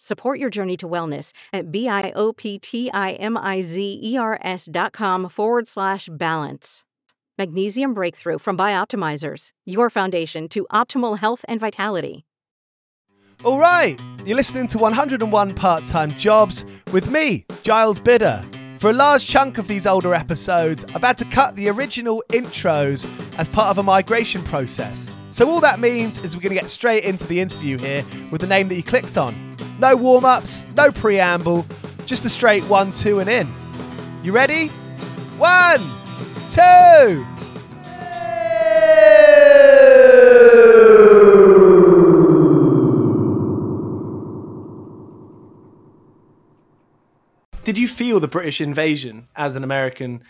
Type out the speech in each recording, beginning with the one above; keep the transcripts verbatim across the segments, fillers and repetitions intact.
Support your journey to wellness at B-I-O-P-T-I-M-I-Z-E-R-S dot com forward slash balance. Magnesium Breakthrough from Bioptimizers, your foundation to optimal health and vitality. All right, you're listening to one oh one Part-Time Jobs with me, Giles Bidder. For a large chunk of these older episodes, I've had to cut the original intros as part of a migration process. So all that means is we're going to get straight into the interview here with the name that you clicked on. No warm-ups, no preamble, just a straight one, two, and in. You ready? One, two, three. Did you feel the British invasion as an American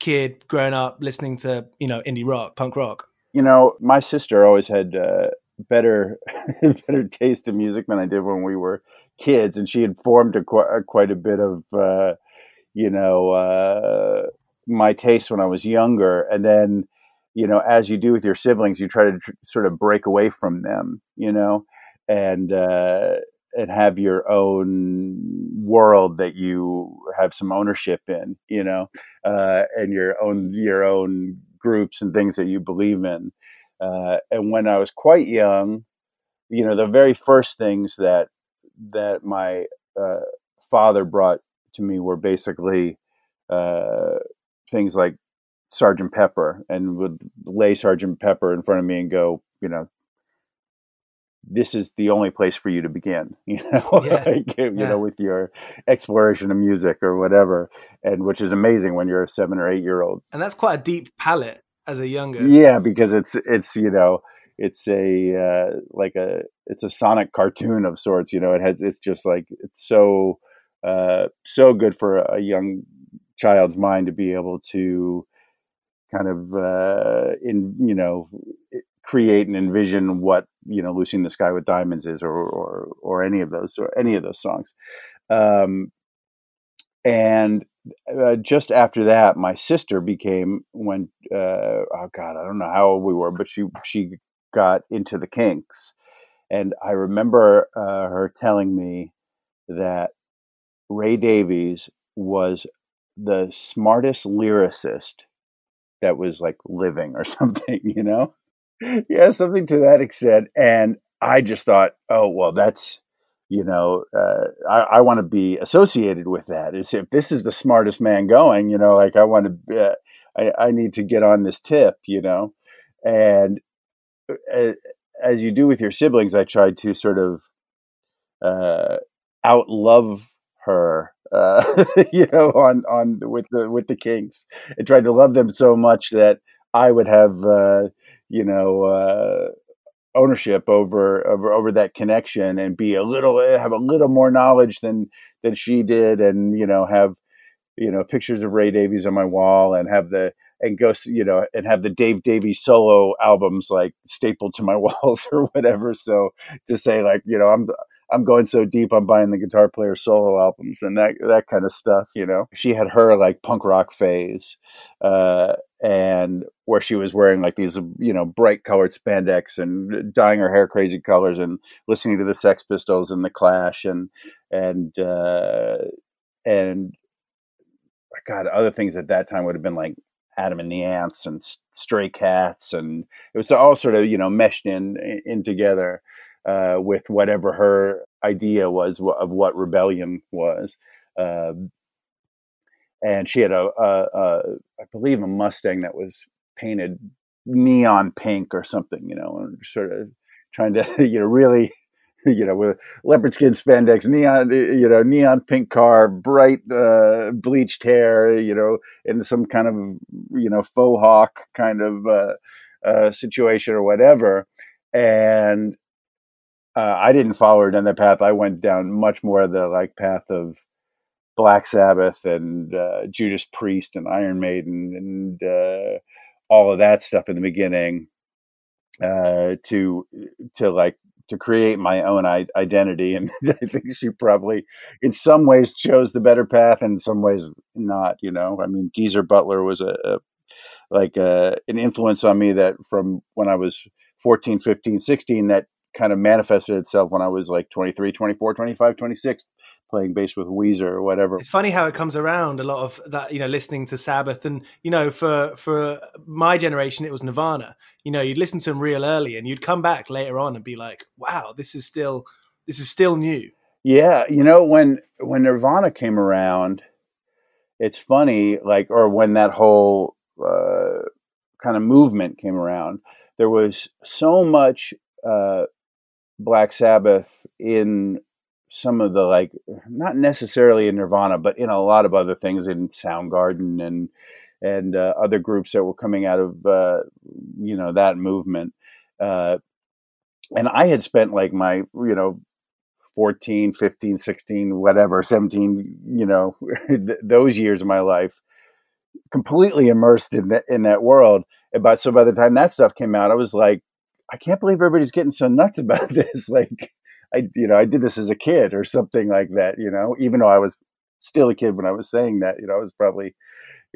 kid growing up listening to, you know, indie rock, punk rock? You know, my sister always had... Uh... better better taste in music than I did when we were kids, and she had formed a, a, quite a bit of uh you know uh my taste when I was younger. And then, you know, as you do with your siblings, you try to tr- sort of break away from them, you know, and uh and have your own world that you have some ownership in, you know, uh and your own your own groups and things that you believe in. Uh, and when I was quite young, you know, the very first things that that my uh, father brought to me were basically uh, things like Sergeant Pepper, and would lay Sergeant Pepper in front of me and go, you know, this is the only place for you to begin, you know, yeah. like, you yeah. know, with your exploration of music or whatever, and which is amazing when you're a seven or eight year old. And that's quite a deep palette as a younger. Yeah, because it's it's you know it's a uh, like a it's a sonic cartoon of sorts. You know, it has it's just like it's so uh, so good for a young child's mind to be able to kind of uh, in you know. It, create and envision what, you know, Lucy in the Sky with Diamonds is, or, or, or any of those, or any of those songs. Um, and uh, just after that, my sister became when, uh, oh God, I don't know how old we were, but she, she got into the Kinks. And I remember uh, her telling me that Ray Davies was the smartest lyricist that was like living or something, you know? Yeah, something to that extent. And I just thought, oh, well, that's, you know, uh, I, I want to be associated with that. Is if this is the smartest man going, you know, like I want to, uh, I, I need to get on this tip, you know. And uh, as you do with your siblings, I tried to sort of uh, outlove her, uh, you know, on, on with the with the Kinks, and tried to love them so much that I would have, uh, you know, uh, ownership over, over, over that connection, and be a little, have a little more knowledge than, than she did. And, you know, have, you know, pictures of Ray Davies on my wall, and have the, and go, you know, and have the Dave Davies solo albums like stapled to my walls or whatever. So to say like, you know, I'm, I'm going so deep, I'm buying the guitar player solo albums and that, that kind of stuff, you know. She had her like punk rock phase, uh, and where she was wearing like these, you know, bright colored spandex and dyeing her hair crazy colors and listening to the Sex Pistols and the Clash and, and, uh, and God, other things at that time would have been like Adam and the Ants and Stray Cats. And it was all sort of, you know, meshed in, in together. Uh, with whatever her idea was of what rebellion was. Uh, and she had a, a, a, I believe, a Mustang that was painted neon pink or something, you know, and sort of trying to, you know, really, you know, with leopard skin spandex, neon, you know, neon pink car, bright uh, bleached hair, you know, in some kind of, you know, faux hawk kind of uh, uh, situation or whatever. And Uh, I didn't follow her down that path. I went down much more the like path of Black Sabbath and uh, Judas Priest and Iron Maiden and uh, all of that stuff in the beginning uh, to to like to create my own I- identity. And I think she probably, in some ways, chose the better path, and in some ways not. You know, I mean, Geezer Butler was a, a like a, an influence on me that from when I was fourteen, fifteen, sixteen that kind of manifested itself when I was like twenty-three, twenty-four, twenty-five, twenty-six playing bass with Weezer or whatever. It's funny how it comes around, a lot of that, you know, listening to Sabbath. And, you know, for, for my generation, it was Nirvana. You know, you'd listen to them real early and you'd come back later on and be like, wow, this is still, this is still new. Yeah. You know, when, when Nirvana came around, it's funny, like, or when that whole uh, kind of movement came around, there was so much uh, Black Sabbath in some of the, like, not necessarily in Nirvana, but in a lot of other things, in Soundgarden and and uh, other groups that were coming out of uh, you know, that movement. Uh, and I had spent like my, you know, fourteen, fifteen, sixteen, whatever, seventeen, you know, those years of my life completely immersed in that in that world. And by, so by the time that stuff came out, I was like, I can't believe everybody's getting so nuts about this. Like, I, you know, I did this as a kid or something like that, you know, even though I was still a kid when I was saying that, you know, I was probably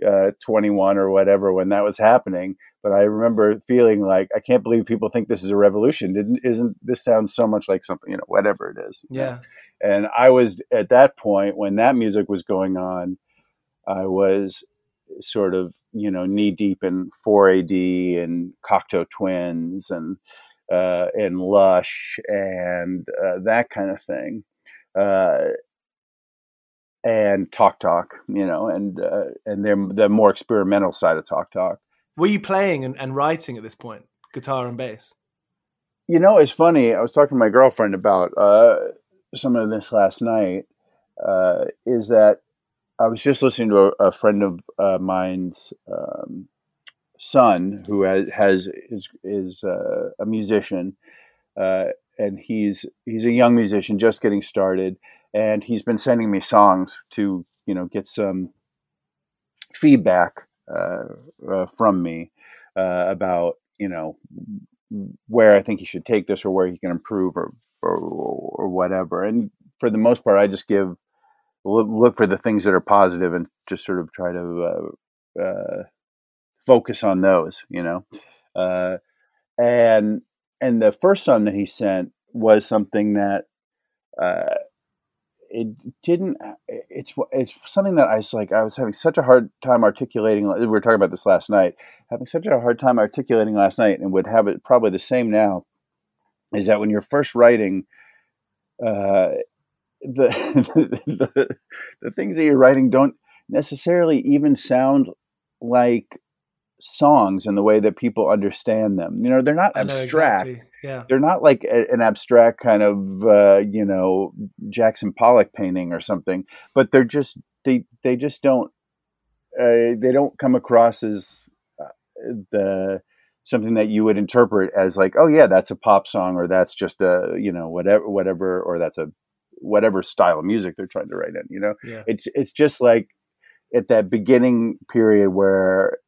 uh, twenty-one or whatever when that was happening. But I remember feeling like, I can't believe people think this is a revolution. Didn't, isn't this sounds so much like something, you know, whatever it is. Yeah. And I was at that point when that music was going on, I was sort of, you know, knee deep in four A D and Cocteau Twins and uh, and Lush and uh, that kind of thing, uh, and Talk Talk, you know, and uh, and they're the more experimental side of Talk Talk. Were you playing and, and writing at this point, guitar and bass? You know, it's funny. I was talking to my girlfriend about uh, some of this last night. Uh, is that I was just listening to a, a friend of uh, mine's um, son who has, has is is uh, a musician, uh, and he's he's a young musician just getting started, and he's been sending me songs to, you know, get some feedback uh, uh, from me uh, about, you know, where I think he should take this or where he can improve or or, or whatever. And for the most part, I just give look, look for the things that are positive and just sort of try to uh, uh, focus on those, you know. Uh, and and the first song that he sent was something that uh, it didn't. It's it's something that I was like I was having such a hard time articulating. We were talking about this last night, having such a hard time articulating last night, and would have it probably the same now. Is that when you're first writing? Uh, The, the the things that you're writing don't necessarily even sound like songs in the way that people understand them. You know, they're not abstract. I know, exactly. Yeah, they're not like a, an abstract kind of uh, you know, Jackson Pollock painting or something. But they're just they they just don't uh, they don't come across as the something that you would interpret as like, oh yeah, that's a pop song, or that's just a, you know, whatever whatever, or that's a whatever style of music they're trying to write in, you know. Yeah. It's it's just like at that beginning period where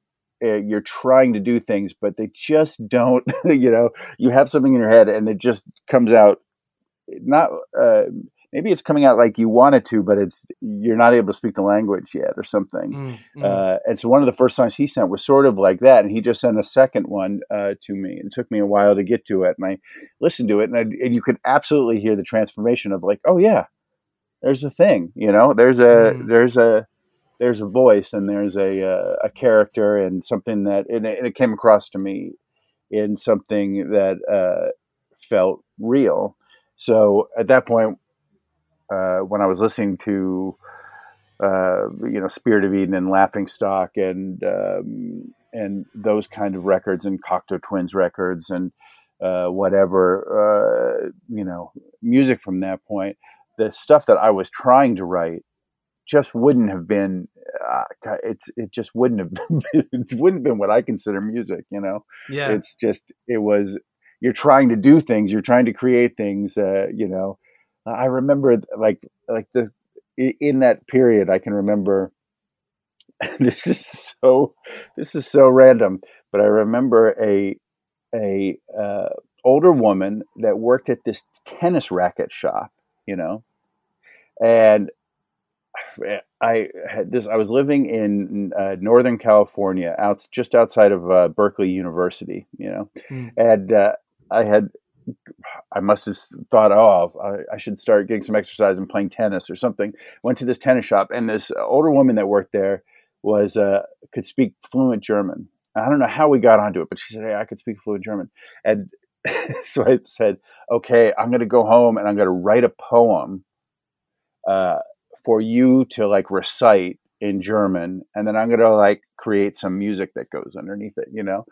uh, you're trying to do things, but they just don't, you know, you have something in your head and it just comes out, not, uh, maybe it's coming out like you want it to, but it's, you're not able to speak the language yet or something. Mm, mm. Uh, and so one of the first songs he sent was sort of like that. And he just sent a second one uh, to me. It took me a while to get to it. And I listened to it and I, and you could absolutely hear the transformation of like, oh yeah, there's a thing, you know, there's a, mm. there's a, there's a voice and there's a, a, a character and something that, and it, and it came across to me in something that uh, felt real. So at that point, Uh, when I was listening to, uh, you know, Spirit of Eden and Laughing Stock and um, and those kind of records and Cocteau Twins records and uh, whatever, uh, you know, music from that point, the stuff that I was trying to write just wouldn't have been, uh, it's it just wouldn't have been, it wouldn't have been what I consider music, you know? Yeah. It's just, it was, you're trying to do things, you're trying to create things, uh, you know. I remember like, like the, in that period, I can remember, this is so, this is so random, but I remember a, a, uh, older woman that worked at this tennis racket shop, you know, and I had this, I was living in uh, Northern California, out just outside of uh, Berkeley University, you know, mm. and, uh, I had, I must have thought, oh, I should start getting some exercise and playing tennis or something. Went to this tennis shop, and this older woman that worked there was uh, could speak fluent German. I don't know how we got onto it, but she said, "Hey, I could speak fluent German." And so I said, "Okay, I'm going to go home and I'm going to write a poem uh, for you to like recite in German, and then I'm going to like create some music that goes underneath it," you know.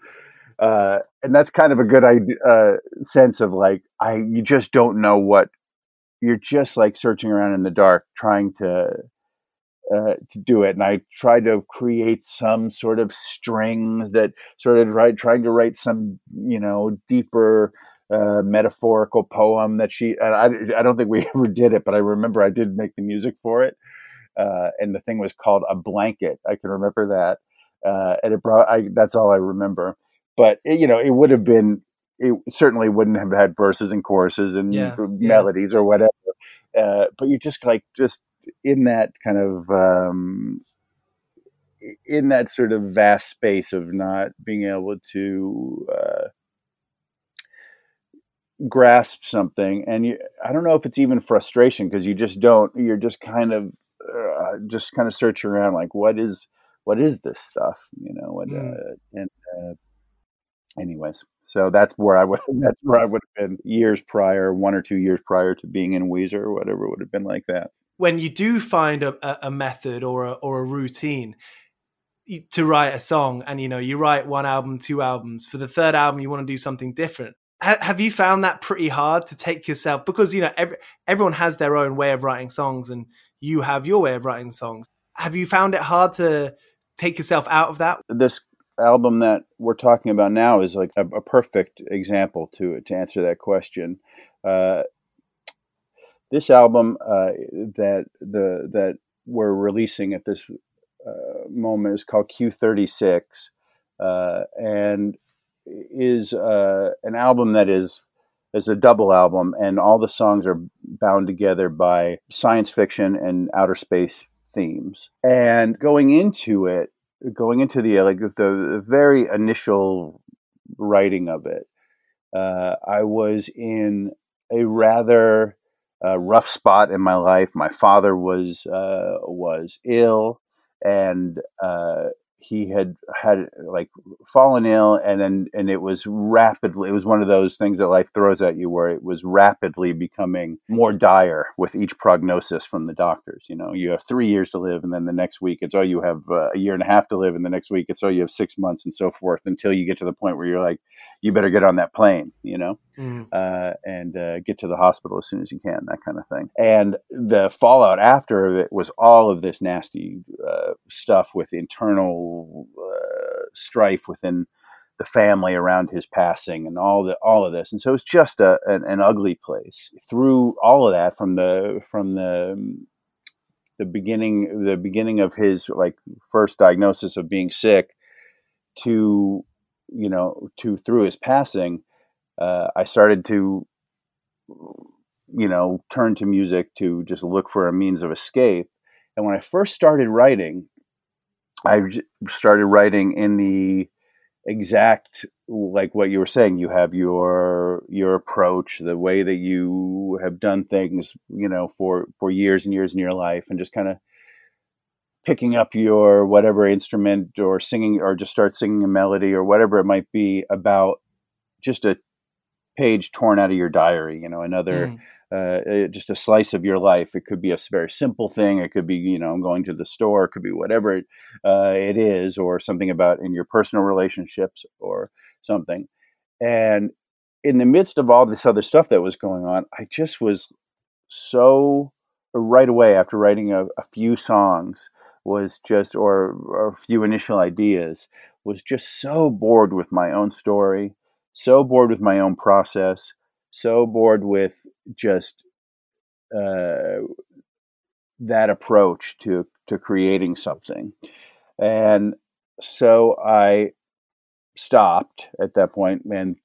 Uh, and that's kind of a good idea, uh, sense of like, I, you just don't know what you're just like searching around in the dark, trying to, uh, to do it. And I tried to create some sort of strings that sort of tried, trying to write some, you know, deeper, uh, metaphorical poem that she, and I, I don't think we ever did it, but I remember I did make the music for it. Uh, and the thing was called A Blanket. I can remember that. Uh, and it brought, I, that's all I remember. But, you know, it would have been, it certainly wouldn't have had verses and choruses and yeah, melodies yeah. or whatever. Uh, but you're just like, just in that kind of, um, in that sort of vast space of not being able to uh, grasp something. And you, I don't know if it's even frustration because you just don't, you're just kind of, uh, just kind of searching around like, what is, what is this stuff? You know, and, mm. uh, and uh, anyways, so that's where I would, that's where I would have been years prior, one or two years prior to being in Weezer or whatever, would have been like that. When you do find a, a method or a, or a routine to write a song, and, you know, you write one album, two albums, for the third album, you want to do something different. Have you found that pretty hard to take yourself? Because, you know, every, everyone has their own way of writing songs, and you have your way of writing songs. Have you found it hard to take yourself out of that? This album that we're talking about now is like a, a perfect example to to answer that question. Uh, this album uh, that the that we're releasing at this uh, moment is called Q thirty-six, uh, and is uh, an album that is is a double album, and all the songs are bound together by science fiction and outer space themes. And going into it, going into the like the, the very initial writing of it, uh, I was in a rather uh, rough spot in my life. My father was uh, was ill, and uh, he had had like fallen ill, and then, and it was rapidly, it was one of those things that life throws at you where it was rapidly becoming more dire with each prognosis from the doctors. You know, you have three years to live, and then the next week it's, oh, you have uh, a year and a half to live, and the next week it's, oh, you have six months and so forth, until you get to the point where you're like, you better get on that plane, you know, mm. uh, and uh, get to the hospital as soon as you can, that kind of thing. And the fallout after of it was all of this nasty uh, stuff with internal Uh, strife within the family around his passing, and all the all of this, and so it's just a an, an ugly place. Through all of that, from the from the the beginning the beginning of his like first diagnosis of being sick to you know to through his passing, uh, I started to you know turn to music to just look for a means of escape. And when I first started writing, I started writing in the exact, like what you were saying, you have your, your approach, the way that you have done things, you know, for, for years and years in your life, and just kind of picking up your whatever instrument or singing, or just start singing a melody or whatever it might be about just a page torn out of your diary, you know, another, mm. Uh, just a slice of your life. It could be a very simple thing. It could be, you know, going to the store. It could be whatever it, uh, it is, or something about in your personal relationships or something. And in the midst of all this other stuff that was going on, I just was so right away after writing a, a few songs was just, or, or a few initial ideas, was just so bored with my own story, so bored with my own process, so bored with just uh, that approach to, to creating something. And so I stopped at that point and,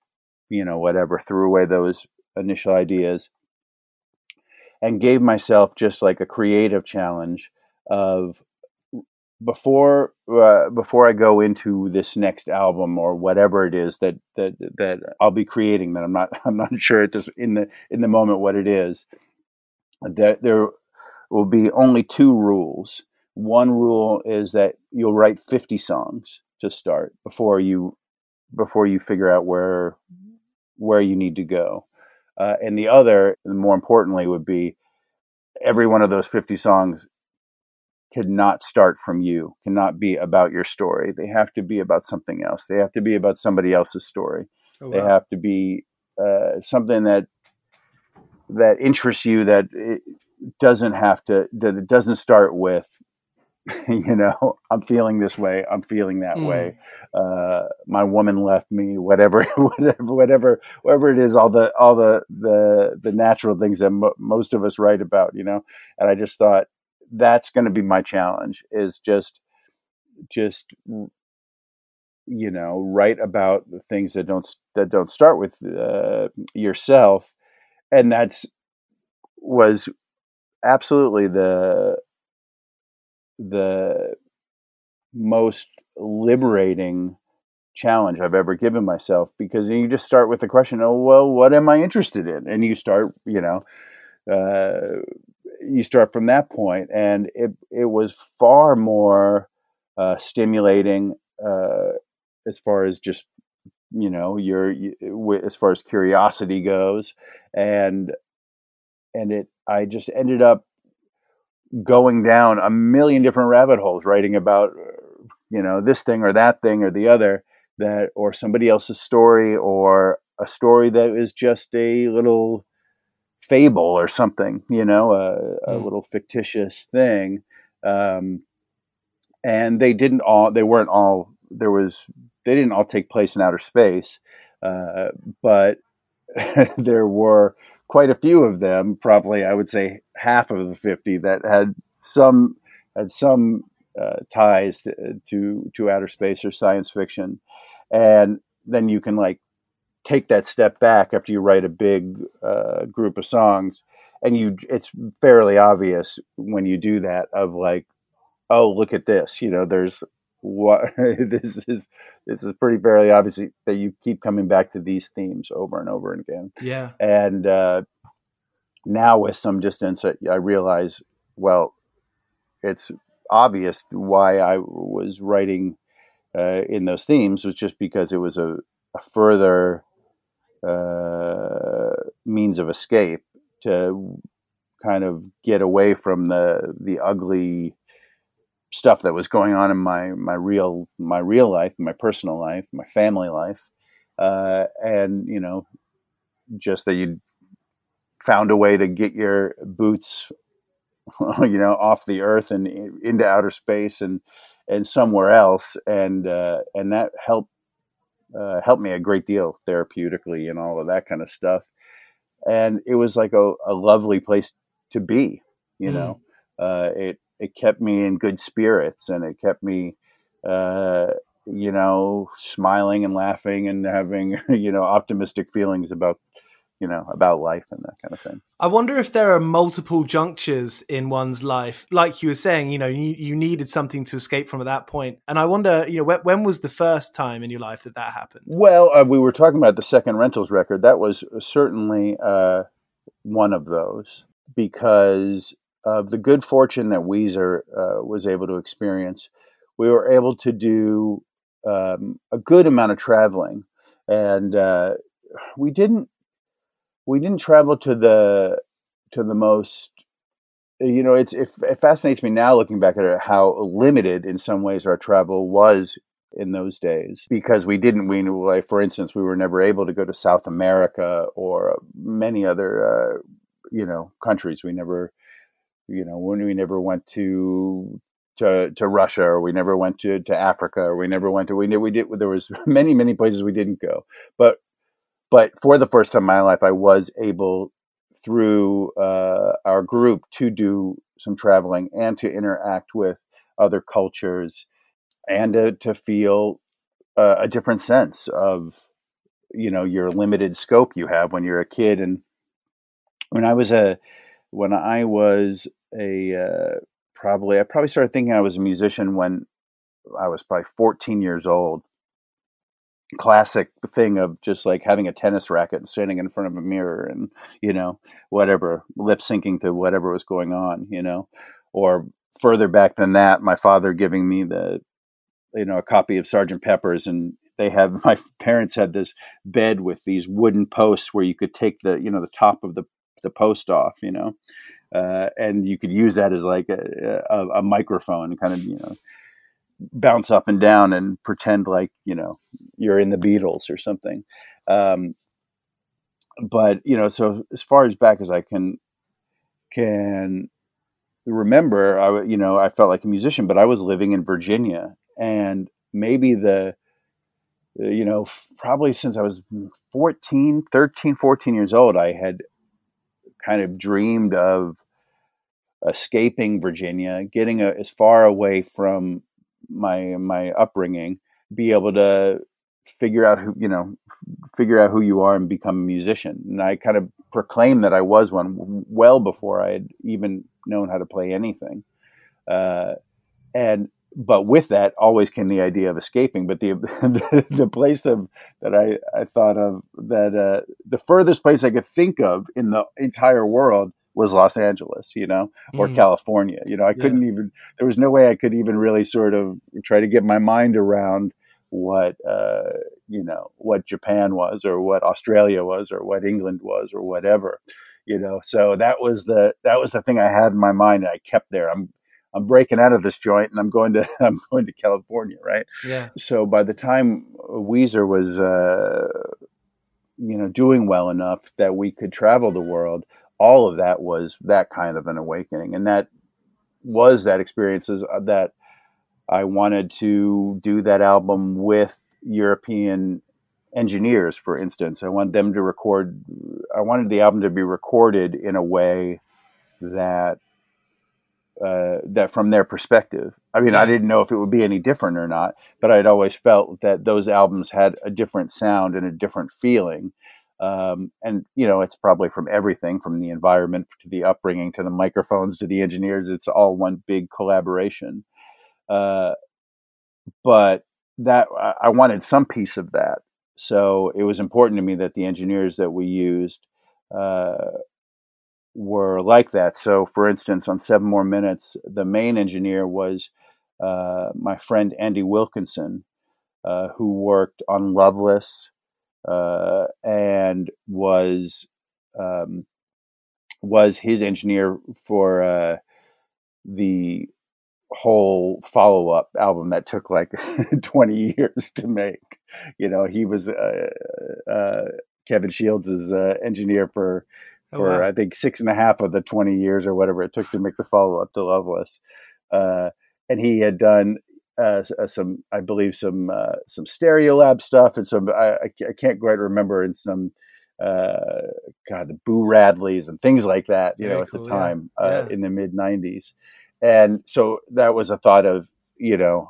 you know, whatever, threw away those initial ideas and gave myself just like a creative challenge of before, uh, before I go into this next album or whatever it is that, that, that I'll be creating, that I'm not, I'm not sure at this, in the, in the moment what it is, that there will be only two rules. One rule is that you'll write fifty songs to start before you, before you figure out where, where you need to go. Uh, and the other, more importantly, would be every one of those fifty songs could not start from you, cannot be about your story. They have to be about something else. They have to be about somebody else's story. Oh, wow. They have to be uh, something that that interests you, that it doesn't have to, that it doesn't start with, you know, I'm feeling this way, I'm feeling that mm. way. Uh, my woman left me, whatever, whatever, whatever, whatever it is, all the, all the, the, the natural things that mo- most of us write about, you know? And I just thought, that's going to be my challenge, is just, just, you know, write about the things that don't, that don't start with uh, yourself. And that's, was absolutely the, the most liberating challenge I've ever given myself, because you just start with the question, oh, well, what am I interested in? And you start, you know, uh, you start from that point, and it it was far more uh, stimulating uh, as far as just, you know, your, you, as far as curiosity goes. And, and it, I just ended up going down a million different rabbit holes, writing about, you know, this thing or that thing or the other, that, or somebody else's story, or a story that is just a little fable or something, you know, a, a mm. little fictitious thing. Um, and they didn't all, they weren't all, there was, they didn't all take place in outer space. Uh, but there were quite a few of them, probably, I would say half of the fifty that had some, had some, uh, ties to, to, to outer space or science fiction. And then you can like take that step back after you write a big uh, group of songs, and you, it's fairly obvious when you do that of like, oh, look at this, you know, there's what this is, this is pretty fairly obvious that you keep coming back to these themes over and over again. Yeah. And uh, now with some distance, I realize, well, it's obvious why I was writing uh, in those themes, was just because it was a, a further uh, means of escape to kind of get away from the, the ugly stuff that was going on in my, my real, my real life, my personal life, my family life. Uh, and, you know, just that you found a way to get your boots, you know, off the earth and into outer space and, and somewhere else. And, uh, and that helped, Uh, helped me a great deal therapeutically and all of that kind of stuff. And it was like a, a lovely place to be, you know, mm. uh, it, it kept me in good spirits, and it kept me, uh, you know, smiling and laughing and having, you know, optimistic feelings about, you know, about life and that kind of thing. I wonder if there are multiple junctures in one's life. Like you were saying, you know, you, you needed something to escape from at that point. And I wonder, you know, when, when was the first time in your life that that happened? Well, uh, we were talking about the second Rentals record. That was certainly uh, one of those, because of the good fortune that Weezer uh, was able to experience. We were able to do um, a good amount of traveling, and uh, we didn't, We didn't travel to the to the most, you know, it's it, it fascinates me now looking back at it, how limited in some ways our travel was in those days, because we didn't, we like, for instance, we were never able to go to South America or many other, uh, you know, countries. We never, you know, when we never went to to to Russia, or we never went to, to Africa, or we never went to, we we did, there was many, many places we didn't go. But But for the first time in my life, I was able, through uh, our group, to do some traveling and to interact with other cultures, and uh, to feel uh, a different sense of, you know, your limited scope you have when you're a kid. And when I was a, when I was a uh, probably, I probably started thinking I was a musician when I was probably fourteen years old. Classic thing of just like having a tennis racket and standing in front of a mirror and, you know, whatever, lip syncing to whatever was going on, you know. Or further back than that, my father giving me the, you know, a copy of Sergeant Pepper's, and they have, my parents had this bed with these wooden posts where you could take the, you know, the top of the, the post off, you know, uh, and you could use that as like a, a, a microphone and kind of, you know, bounce up and down and pretend like, you know, you're in the Beatles or something. Um, but, you know, so as far as back as I can, can remember, I, you know, I felt like a musician, but I was living in Virginia, and maybe the, you know, probably since I was fourteen, thirteen, fourteen years old, I had kind of dreamed of escaping Virginia, getting a, as far away from my my upbringing, be able to figure out who, you know, figure out who you are and become a musician. And I kind of proclaimed that I was one well before I had even known how to play anything. Uh, and but with that always came the idea of escaping. But the the, the place of that I, I thought of that uh, the furthest place I could think of in the entire world was Los Angeles, you know, or mm. California. You know, I yeah. couldn't even, there was no way I could even really sort of try to get my mind around what, uh, you know, what Japan was or what Australia was or what England was or whatever, you know. So that was the, that was the thing I had in my mind, and I kept there. I'm, I'm breaking out of this joint and I'm going to, I'm going to California. Right. Yeah. So by the time Weezer was, uh, you know, doing well enough that we could travel the world, all of that was that kind of an awakening. And that was that experiences that I wanted to do that album with European engineers, for instance. I wanted them to record, I wanted the album to be recorded in a way that, uh, that from their perspective. I mean, I didn't know if it would be any different or not, but I'd always felt that those albums had a different sound and a different feeling. Um, and, you know, it's probably from everything, from the environment to the upbringing, to the microphones, to the engineers. It's all one big collaboration. Uh, but that I wanted some piece of that. So it was important to me that the engineers that we used, uh, were like that. So for instance, on Seven More Minutes, the main engineer was, uh, my friend, Andy Wilkinson, uh, who worked on Loveless, uh, and was, um, was his engineer for, uh, the whole follow-up album that took like twenty years to make. You know, he was uh, uh, Kevin Shields' uh, engineer for for oh, wow. I think six and a half of the twenty years or whatever it took to make the follow-up to Loveless. Uh, and he had done uh, some, I believe, some uh, some Stereolab stuff and some I, I can't quite remember, and some uh, God the Boo Radleys and things like that. You Very know, at cool, the time yeah. Uh, yeah. in the mid nineties. And so that was a thought of, you know,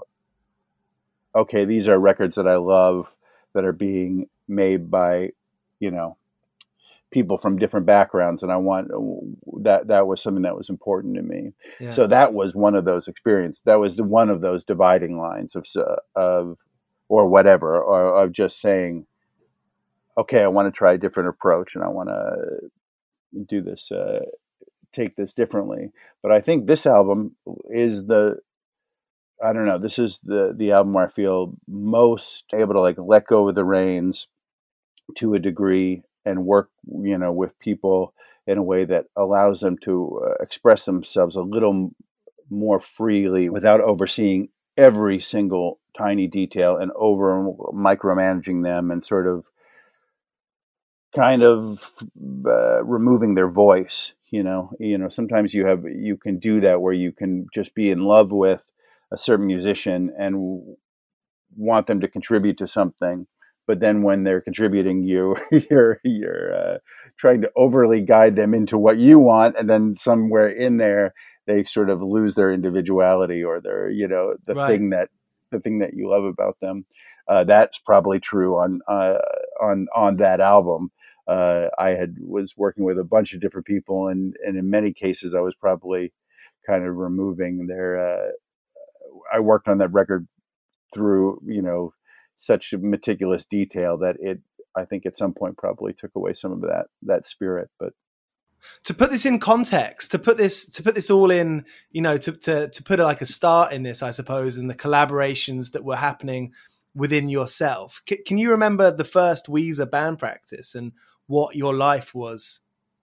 okay, these are records that I love that are being made by, you know, people from different backgrounds. And I want that, that was something that was important to me. Yeah. So that was one of those experiences. That was the, one of those dividing lines of, of, or whatever, or of just saying, okay, I want to try a different approach and I want to do this, uh, take this differently. But I think this album is the, I don't know, this is the the album where I feel most able to like let go of the reins to a degree and work, you know, with people in a way that allows them to uh, express themselves a little m- more freely without overseeing every single tiny detail and over micromanaging them and sort of kind of uh, removing their voice. You know, you know, sometimes you have, you can do that where you can just be in love with a certain musician and w- want them to contribute to something. But then when they're contributing, you, you're, you're uh, trying to overly guide them into what you want. And then somewhere in there, they sort of lose their individuality or their, you know, the right. thing that, the thing that you love about them. Uh, that's probably true on, uh, on, on that album. Uh, I had was working with a bunch of different people, and, and in many cases, I was probably kind of removing their. Uh, I worked on that record through, you know, such meticulous detail that it, I think, at some point, probably took away some of that that spirit. But to put this in context, to put this to put this all in, you know, to to to put like a start in this, I suppose, and the collaborations that were happening within yourself. C- can you remember the first Weezer band practice and what your life was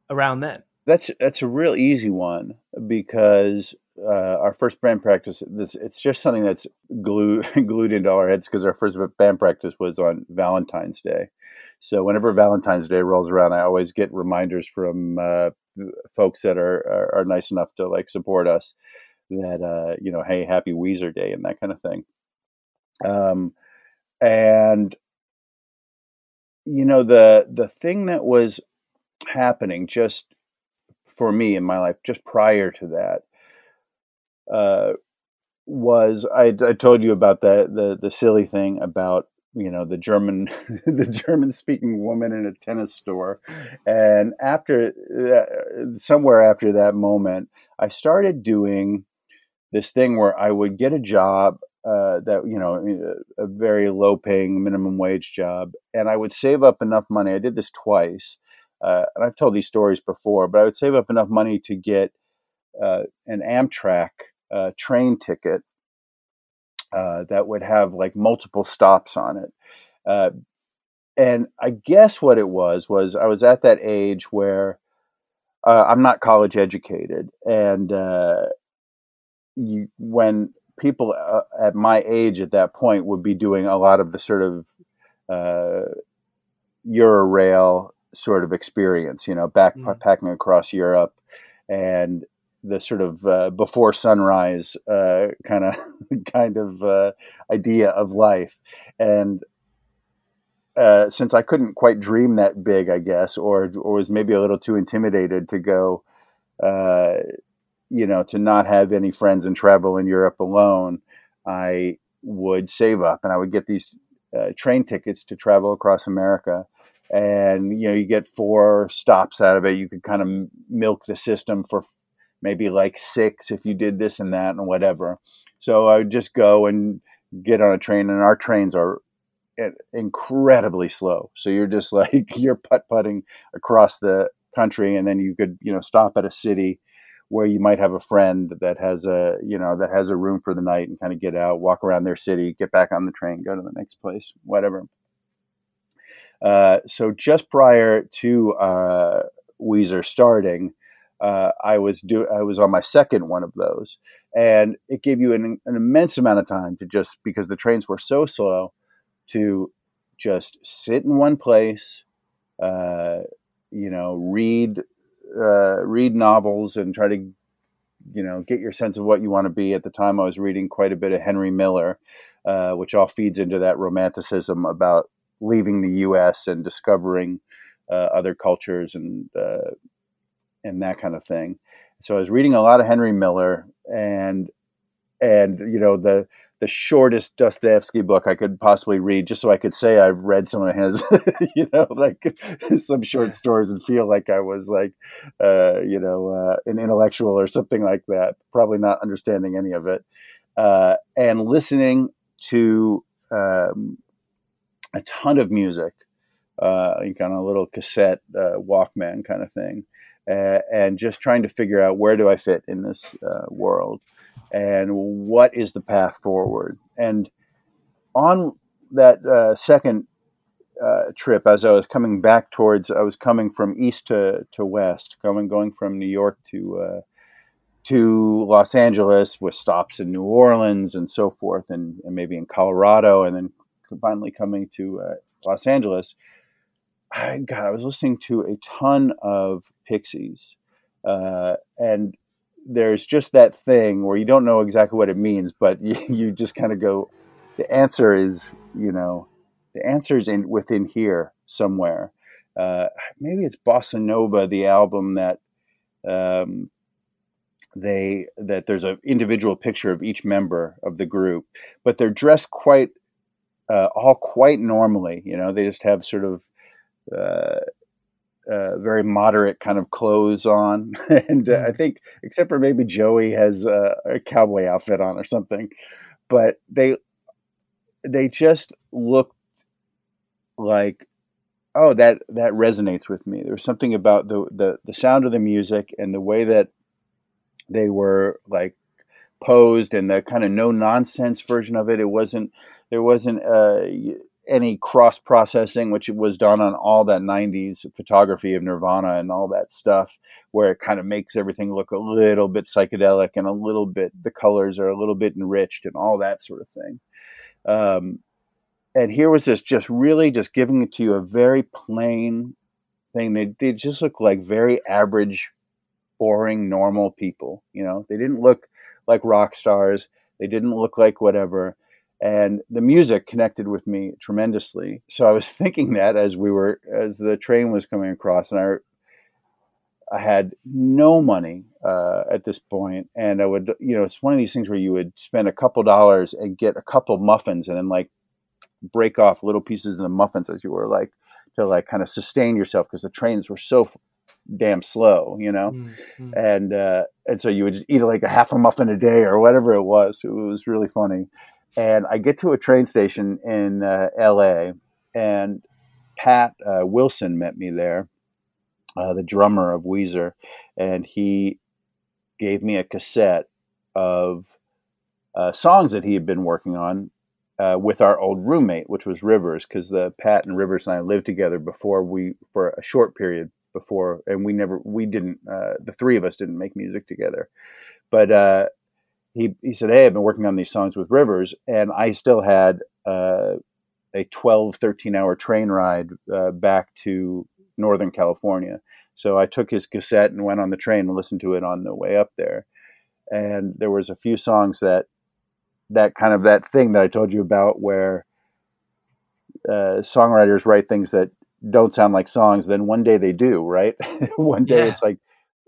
around then? That's that's a real easy one because uh, our first band practice, this, it's just something that's glued, glued into our heads because our first band practice was on Valentine's Day. So whenever Valentine's Day rolls around, I always get reminders from uh, folks that are, are, are nice enough to like support us that, uh, you know, hey, happy Weezer Day and that kind of thing. Um, and, you know, the the thing that was happening just for me in my life just prior to that uh, was I, I told you about the, the the silly thing about, you know, the German the German speaking woman in a tennis store. And after uh, somewhere after that moment, I started doing this thing where I would get a job Uh, that, you know, a, a very low paying minimum wage job. And I would save up enough money. I did this twice Uh, and I've told these stories before, but I would save up enough money to get uh, an Amtrak uh, train ticket uh, that would have like multiple stops on it. Uh, and I guess what it was, was I was at that age where uh, I'm not college educated. And uh, you, when people uh, at my age at that point would be doing a lot of the sort of uh, Eurorail sort of experience, you know, backpacking mm-hmm. across Europe and the sort of uh, before sunrise uh, kind of kind of uh, idea of life. And uh, since I couldn't quite dream that big, I guess, or, or was maybe a little too intimidated to go, uh, you know, to not have any friends and travel in Europe alone, I would save up and I would get these uh, train tickets to travel across America. And, you know, you get four stops out of it. You could kind of milk the system for f- maybe like six if you did this and that and whatever. So I would just go and get on a train, and our trains are incredibly slow. So you're just like, you're putt-putting across the country, and then you could, you know, stop at a city where you might have a friend that has a, you know, that has a room for the night and kind of get out, walk around their city, get back on the train, go to the next place, whatever. Uh, so just prior to uh, Weezer starting, uh, I was do I was on my second one of those, and it gave you an, an immense amount of time to just, because the trains were so slow, to just sit in one place, uh, you know, read uh, read novels and try to, you know, get your sense of what you want to be. At the time, I was reading quite a bit of Henry Miller, uh, which all feeds into that romanticism about leaving the U S and discovering uh, other cultures and uh, and that kind of thing. So I was reading a lot of Henry Miller, and and you know the the shortest Dostoevsky book I could possibly read, just so I could say I've read some of his, you know, like some short stories, and feel like I was like uh, you know uh, an intellectual or something like that. Probably not understanding any of it, uh, and listening to. Um, a ton of music, uh, like on a little cassette uh, Walkman kind of thing, uh, and just trying to figure out, where do I fit in this uh, world, and what is the path forward? And on that uh, second uh, trip, as I was coming back towards, I was coming from east to, to west, going going from New York to uh, to Los Angeles, with stops in New Orleans and so forth, and, and maybe in Colorado, and then finally coming to uh, Los Angeles, I, God, I was listening to a ton of Pixies. Uh, and there's just that thing where you don't know exactly what it means, but you, you just kind of go, the answer is, you know, the answer is in, within here somewhere. Uh, maybe it's Bossa Nova, the album that um, they, that there's an individual picture of each member of the group, but they're dressed quite Uh, all quite normally, you know, they just have sort of uh, uh, very moderate kind of clothes on. And uh, I think, except for maybe Joey has uh, a cowboy outfit on or something, but they, they just looked like, oh, that, that resonates with me. There was something about the, the, the sound of the music and the way that they were like posed, and the kind of no nonsense version of it. It wasn't, there wasn't uh, any cross processing, which was done on all that nineties photography of Nirvana and all that stuff, where it kind of makes everything look a little bit psychedelic and a little bit, the colors are a little bit enriched and all that sort of thing. Um, and here was this just really just giving it to you a very plain thing. They, they just look like very average, boring, normal people. You know, they didn't look like rock stars. They didn't look like whatever. And the music connected with me tremendously. So I was thinking that as we were, as the train was coming across, and I, I had no money uh, at this point. And I would, you know, it's one of these things where you would spend a couple dollars and get a couple muffins, and then like break off little pieces of the muffins as you were like, to like kind of sustain yourself, because the trains were so f- damn slow, you know? Mm-hmm. And, uh, and so you would just eat like a half a muffin a day or whatever it was. It was really funny. And I get to a train station in uh, L A, and Pat uh, Wilson met me there. uh, the drummer of Weezer, and he gave me a cassette of uh, songs that he had been working on uh, with our old roommate, which was Rivers, because the Pat and Rivers and I lived together before we for a short period before, and we never we didn't uh, the three of us didn't make music together, but uh, he he said, "Hey, I've been working on these songs with Rivers," and I still had uh, a twelve, thirteen hour train ride uh, back to Northern California. So I took his cassette and went on the train and listened to it on the way up there. And there was a few songs that, that kind of that thing that I told you about where uh, songwriters write things that don't sound like songs. Then one day they do, right? One day yeah. It's like,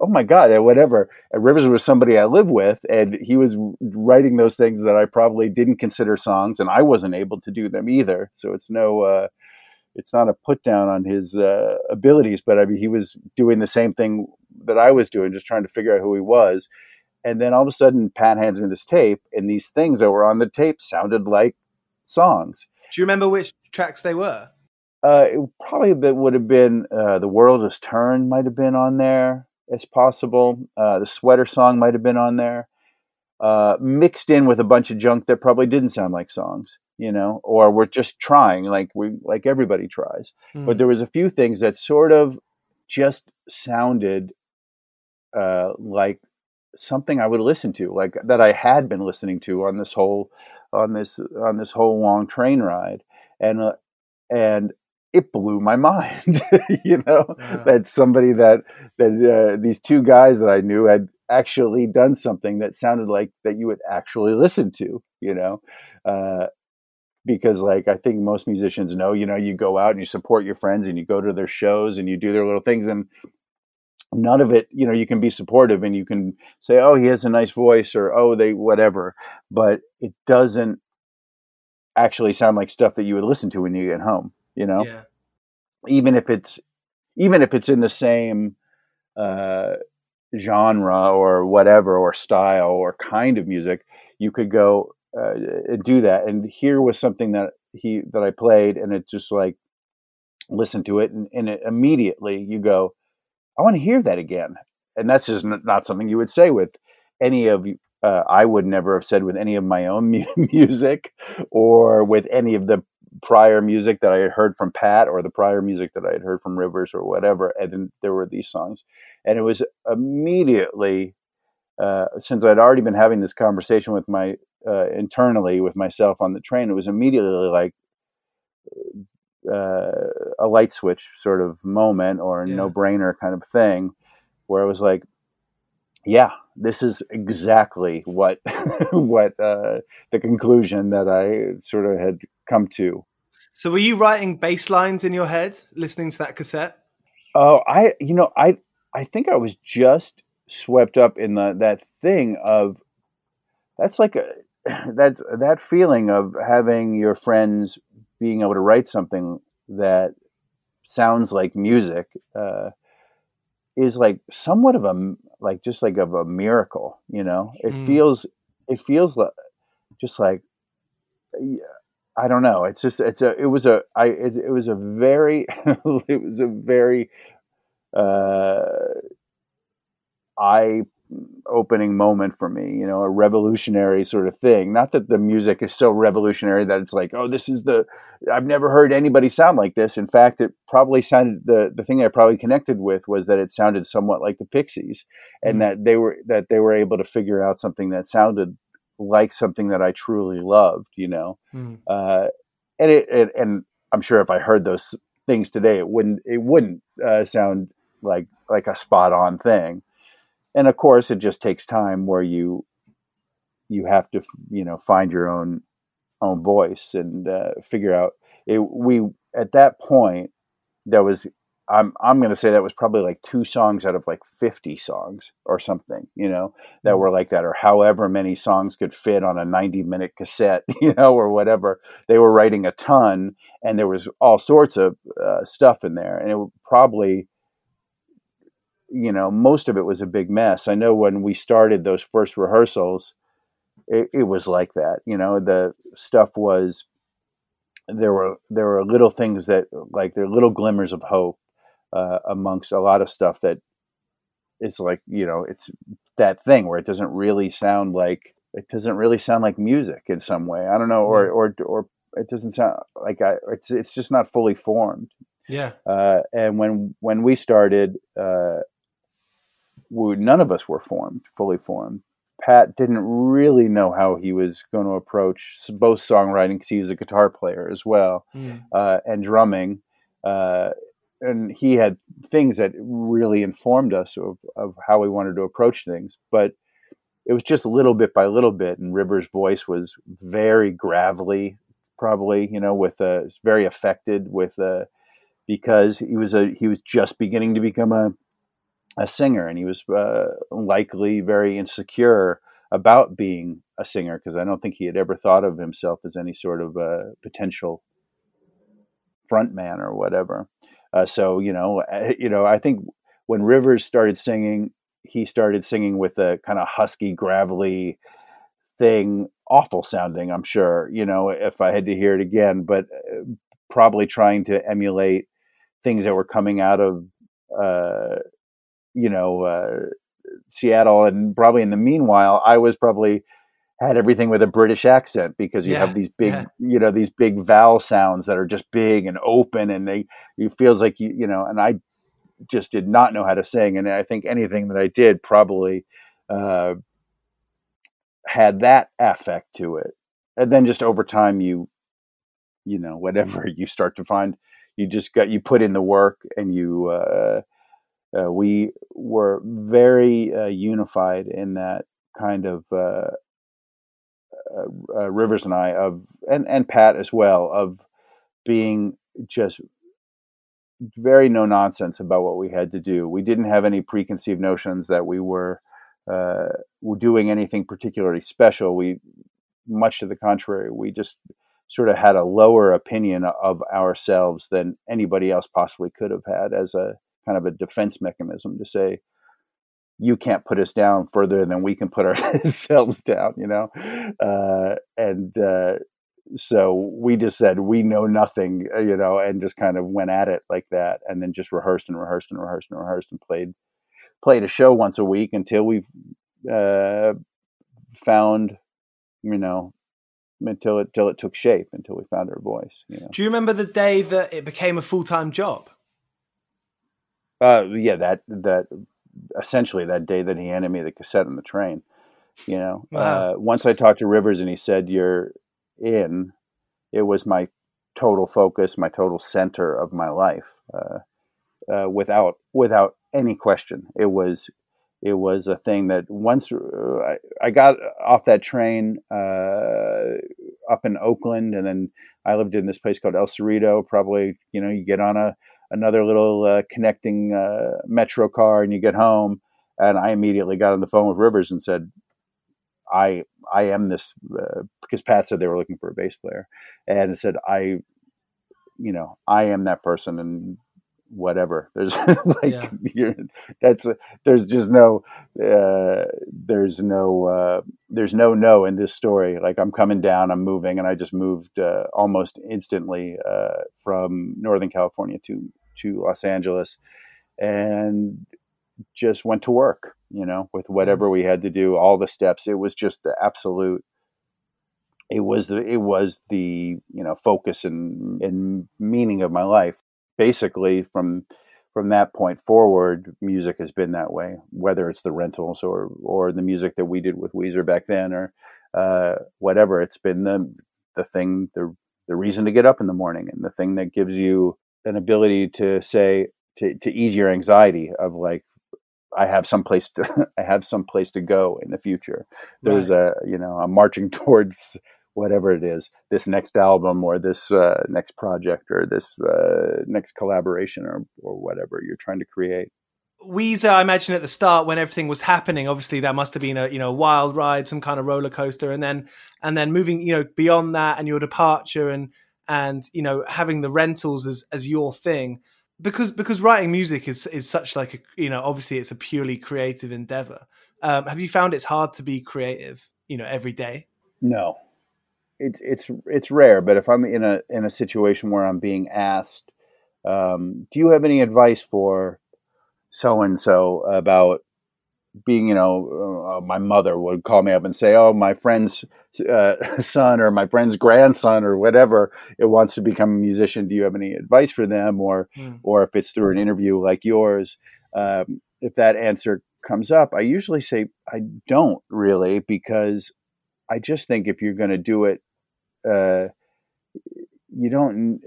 oh my God, whatever. Rivers was somebody I live with, and he was writing those things that I probably didn't consider songs, and I wasn't able to do them either. So it's no, uh, it's not a put down on his uh, abilities, but I mean, he was doing the same thing that I was doing, just trying to figure out who he was. And then all of a sudden, Pat hands me this tape, and these things that were on the tape sounded like songs. Do you remember which tracks they were? Uh, it probably would have been uh, "The World Has Turned" might have been on there, as possible. Uh, the Sweater song might have been on there, uh, mixed in with a bunch of junk that probably didn't sound like songs, you know, or we're just trying, like we like everybody tries. Mm. But there was a few things that sort of just sounded uh, like something I would listen to, like that I had been listening to on this whole, on this, on this whole long train ride. And, uh, and it blew my mind, you know, yeah. that somebody that, that uh, these two guys that I knew had actually done something that sounded like that you would actually listen to, you know, uh, because like, I think most musicians know, you know, you go out and you support your friends and you go to their shows and you do their little things, and none of it, you know, you can be supportive and you can say, oh, he has a nice voice, or, oh, they, whatever, but it doesn't actually sound like stuff that you would listen to when you get home, you know, yeah. even if it's, even if it's in the same uh, genre or whatever, or style or kind of music, you could go uh, and do that. And here was something that he, that I played, and it just like, listen to it. And, and it, immediately you go, I want to hear that again. And that's just n- not something you would say with any of you. Uh, I would never have said with any of my own mu- music or with any of the prior music that I had heard from Pat or the prior music that I had heard from Rivers or whatever. And then there were these songs, and it was immediately, uh, since I'd already been having this conversation with my, uh, internally with myself on the train, it was immediately like uh, a light switch sort of moment, or a yeah. no brainer kind of thing, where I was like, yeah, this is exactly what what uh, the conclusion that I sort of had come to. So, were you writing bass lines in your head, listening to that cassette? Oh, I, you know, I, I think I was just swept up in the that thing of that's like a, that that feeling of having your friends being able to write something that sounds like music. Uh, is like somewhat of a, like, just like of a miracle, you know, it mm. feels, it feels like, just like, I don't know. It's just, it's a, it was a, I, it, it was a very, it was a very, uh, eye opening moment for me, you know, a revolutionary sort of thing. Not that the music is so revolutionary that it's like, oh, this is the, I've never heard anybody sound like this. In fact, it probably sounded, the, the thing I probably connected with was that it sounded somewhat like the Pixies, and mm-hmm. that they were, that they were able to figure out something that sounded like something that I truly loved, you know? Mm-hmm. Uh, and it, it, and I'm sure if I heard those things today, it wouldn't, it wouldn't uh, sound like, like a spot on thing. And of course, it just takes time where you you have to, you know, find your own own voice and uh, figure out it. We at that point, that was I'm I'm going to say that was probably like two songs out of like fifty songs or something, you know, that were like that, or however many songs could fit on a ninety minute cassette, you know, or whatever. They were writing a ton, and there was all sorts of uh, stuff in there, and it would probably. You know, most of it was a big mess. I know when we started those first rehearsals, it, it was like that. You know, the stuff was there were there were little things that like there were little glimmers of hope uh, amongst a lot of stuff that is like, you know, it's that thing where it doesn't really sound like, it doesn't really sound like music in some way. I don't know. Or, or, or it doesn't sound like I, it's, it's just not fully formed. Yeah. Uh, and when, when we started, uh, we, none of us were formed, fully formed. Pat didn't really know how he was going to approach both songwriting, because he was a guitar player as well, mm. uh, and drumming. Uh, and he had things that really informed us of, of how we wanted to approach things. But it was just little bit by little bit. And River's voice was very gravelly, probably, you know, with a very affected with a, because he was a, he was just beginning to become a, a singer, and he was uh, likely very insecure about being a singer, because I don't think he had ever thought of himself as any sort of a potential frontman or whatever. Uh, so, you know, you know, I think when Rivers started singing, he started singing with a kind of husky, gravelly thing, awful sounding, I'm sure, you know, if I had to hear it again, but probably trying to emulate things that were coming out of, uh, you know, uh, Seattle. And probably in the meanwhile, I was probably had everything with a British accent, because you yeah, have these big, yeah. you know, these big vowel sounds that are just big and open, and they, it feels like, you, you know, and I just did not know how to sing. And I think anything that I did probably uh, had that affect to it. And then just over time, you, you know, whatever you start to find, you just got, you put in the work, and you, uh, Uh, we were very uh, unified in that kind of uh, uh, uh, Rivers and I of and, and Pat as well, of being just very no nonsense about what we had to do. We didn't have any preconceived notions that we were uh, doing anything particularly special. We, much to the contrary, we just sort of had a lower opinion of ourselves than anybody else possibly could have had, as a kind of a defense mechanism to say, you can't put us down further than we can put ourselves down, you know? Uh, and uh, so we just said, we know nothing, you know, and just kind of went at it like that. And then just rehearsed and rehearsed and rehearsed and rehearsed and played, played a show once a week until we've uh, found, you know, until it, till it took shape, until we found our voice. You know? Do you remember the day that it became a full-time job? Uh, yeah, that, that essentially that day that he handed me the cassette on the train, you know, wow. uh, once I talked to Rivers and he said, you're in, it was my total focus, my total center of my life, uh, uh, without, without any question. It was, it was a thing that once I, I got off that train, uh, up in Oakland, and then I lived in this place called El Cerrito, probably, you know, you get on a, another little uh, connecting uh, metro car, and you get home. And I immediately got on the phone with Rivers and said, I, I am this, uh, because Pat said they were looking for a bass player, and I said, I, you know, I am that person, and whatever, there's like, yeah. you're, that's, a, there's just no, uh, there's no, uh, there's no, no in this story. Like, I'm coming down, I'm moving. And I just moved, uh, almost instantly, uh, from Northern California to, to Los Angeles, and just went to work, you know, with whatever we had to do, all the steps. It was just the absolute, it was, the, it was the, you know, focus and, and meaning of my life. Basically, from from that point forward, music has been that way. Whether it's the Rentals or or the music that we did with Weezer back then, or uh, whatever, it's been the the thing, the the reason to get up in the morning, and the thing that gives you an ability to say to, to ease your anxiety of like, I have some place to I have some place to go in the future. There's right. a you know I'm marching towards. Whatever it is, this next album or this uh, next project or this uh, next collaboration or, or whatever you're trying to create. Weezer, I imagine at the start when everything was happening, obviously that must have been a you know wild ride, some kind of roller coaster, and then and then moving you know beyond that and your departure and and you know having the Rentals as as your thing, because because writing music is is such like a, you know obviously it's a purely creative endeavor. Um, have you found it's hard to be creative you know every day? No. It's it's it's rare, but if I'm in a in a situation where I'm being asked um, do you have any advice for so-and-so about being, you know, uh, my mother would call me up and say, oh, my friend's uh, son or my friend's grandson or whatever, it wants to become a musician. Do you have any advice for them? Or, mm. or if it's through an interview like yours, um, if that answer comes up, I usually say, I don't really, because I just think if you're going to do it, uh, you don't,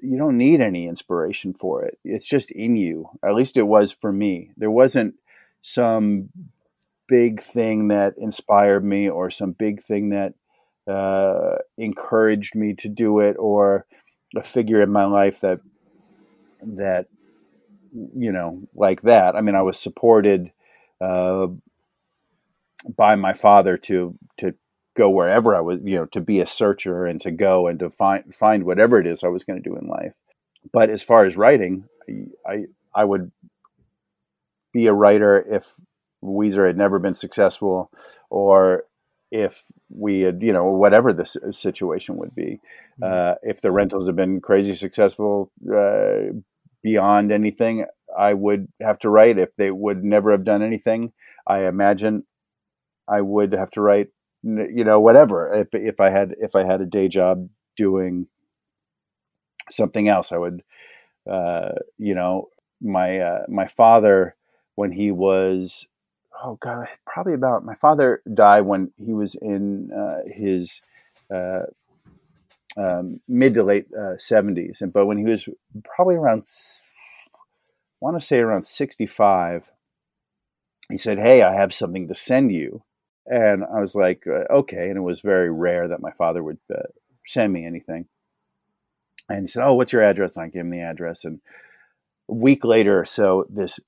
you don't need any inspiration for it. It's just in you. At least it was for me. There wasn't some big thing that inspired me or some big thing that uh, encouraged me to do it, or a figure in my life that, that, you know, like that. I mean, I was supported uh, by my father to, to go wherever I was, you know, to be a searcher and to go and to find, find whatever it is I was going to do in life. But as far as writing, I, I would be a writer if Weezer had never been successful, or if we had, you know, whatever the situation would be. Uh, if the Rentals had been crazy successful uh, beyond anything I would have to write. If they would never have done anything, I imagine I would have to write, you know, whatever. If if I had if I had a day job doing something else, I would, uh, you know, my uh, my father. When he was, oh God, probably about, my father died when he was in uh, his uh, um, mid to late uh, seventies. And but when he was probably around, I want to say around sixty-five, he said, hey, I have something to send you. And I was like, okay. And it was very rare that my father would uh, send me anything. And he said, oh, what's your address? And I gave him the address. And a week later or so, this